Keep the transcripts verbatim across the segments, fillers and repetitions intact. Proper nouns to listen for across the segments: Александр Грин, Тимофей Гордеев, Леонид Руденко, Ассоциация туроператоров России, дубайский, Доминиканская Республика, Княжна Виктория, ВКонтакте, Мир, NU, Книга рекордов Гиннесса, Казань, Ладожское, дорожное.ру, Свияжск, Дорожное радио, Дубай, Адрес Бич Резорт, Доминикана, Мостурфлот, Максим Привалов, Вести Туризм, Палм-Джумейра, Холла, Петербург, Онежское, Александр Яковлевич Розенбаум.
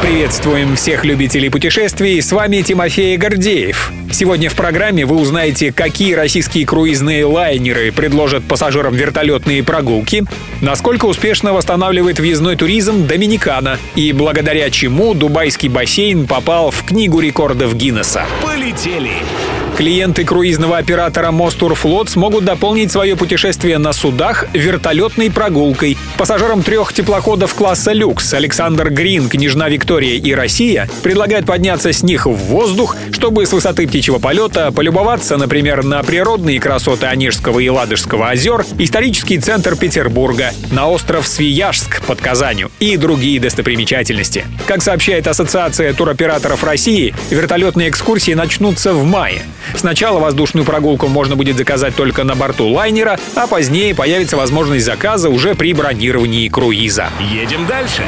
Приветствуем всех любителей путешествий, с вами Тимофей Гордеев. Сегодня в программе вы узнаете, какие российские круизные лайнеры предложат пассажирам вертолетные прогулки, насколько успешно восстанавливает въездной туризм Доминикана и благодаря чему дубайский бассейн попал в Книгу рекордов Гиннесса. Полетели! Клиенты круизного оператора «Мостурфлот» смогут дополнить свое путешествие на судах вертолетной прогулкой. Пассажирам трех теплоходов класса «Люкс» Александр Грин, Княжна Виктория и Россия предлагают подняться с них в воздух, чтобы с высоты птичьего полета полюбоваться, например, на природные красоты Онежского и Ладожского озер, исторический центр Петербурга, на остров Свияжск под Казанью и другие достопримечательности. Как сообщает Ассоциация туроператоров России, вертолетные экскурсии начнутся в мае. Сначала воздушную прогулку можно будет заказать только на борту лайнера, а позднее появится возможность заказа уже при бронировании круиза. Едем дальше.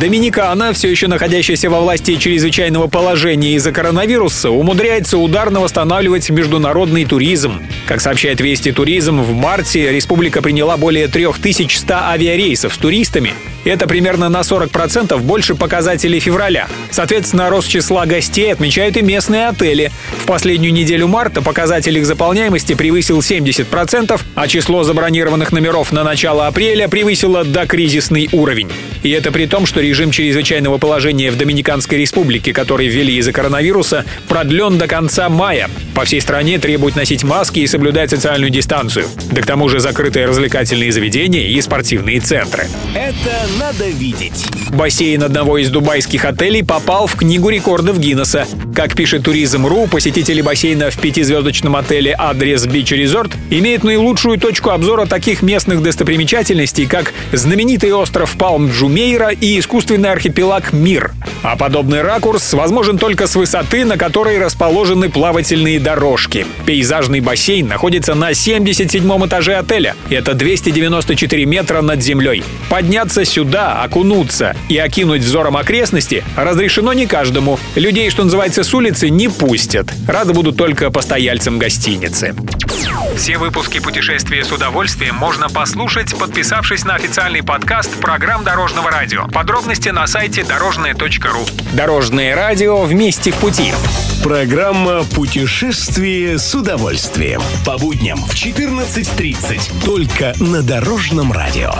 Доминикана, все еще находящаяся во власти чрезвычайного положения из-за коронавируса, умудряется ударно восстанавливать международный туризм. Как сообщает Вести Туризм, в марте республика приняла более три тысячи сто авиарейсов с туристами. Это примерно на сорок процентов больше показателей февраля. Соответственно, рост числа гостей отмечают и местные отели. В последнюю неделю марта показатель их заполняемости превысил семьдесят процентов, а число забронированных номеров на начало апреля превысило докризисный уровень. И это при том, что режим чрезвычайного положения в Доминиканской Республике, который ввели из-за коронавируса, продлен до конца мая. По всей стране требуют носить маски и соблюдать социальную дистанцию. Да к тому же закрытые развлекательные заведения и спортивные центры. Это надо видеть. Бассейн одного из дубайских отелей попал в Книгу рекордов Гиннесса. Как пишет туризм точка ру, посетители бассейна в пятизвездочном отеле «Адрес Бич Резорт» имеют наилучшую точку обзора таких местных достопримечательностей, как знаменитый остров Палм-Джумейра и искусственный архипелаг Мир. А подобный ракурс возможен только с высоты, на которой расположены плавательные дорожки. Пейзажный бассейн находится на семьдесят седьмом этаже отеля. Это двести девяносто четыре метра над землей. Подняться сюда, окунуться и окинуть взором окрестности разрешено не каждому. Людей, что называется, с улицы не пустят. Рады будут только постояльцам гостиницы. Все выпуски «Путешествия с удовольствием» можно послушать, подписавшись на официальный подкаст программ Дорожного радио. Подробности на сайте дорожное точка ру. Дорожное радио, вместе в пути. Программа «Путешествие с удовольствием». По будням в четырнадцать тридцать. Только на Дорожном радио.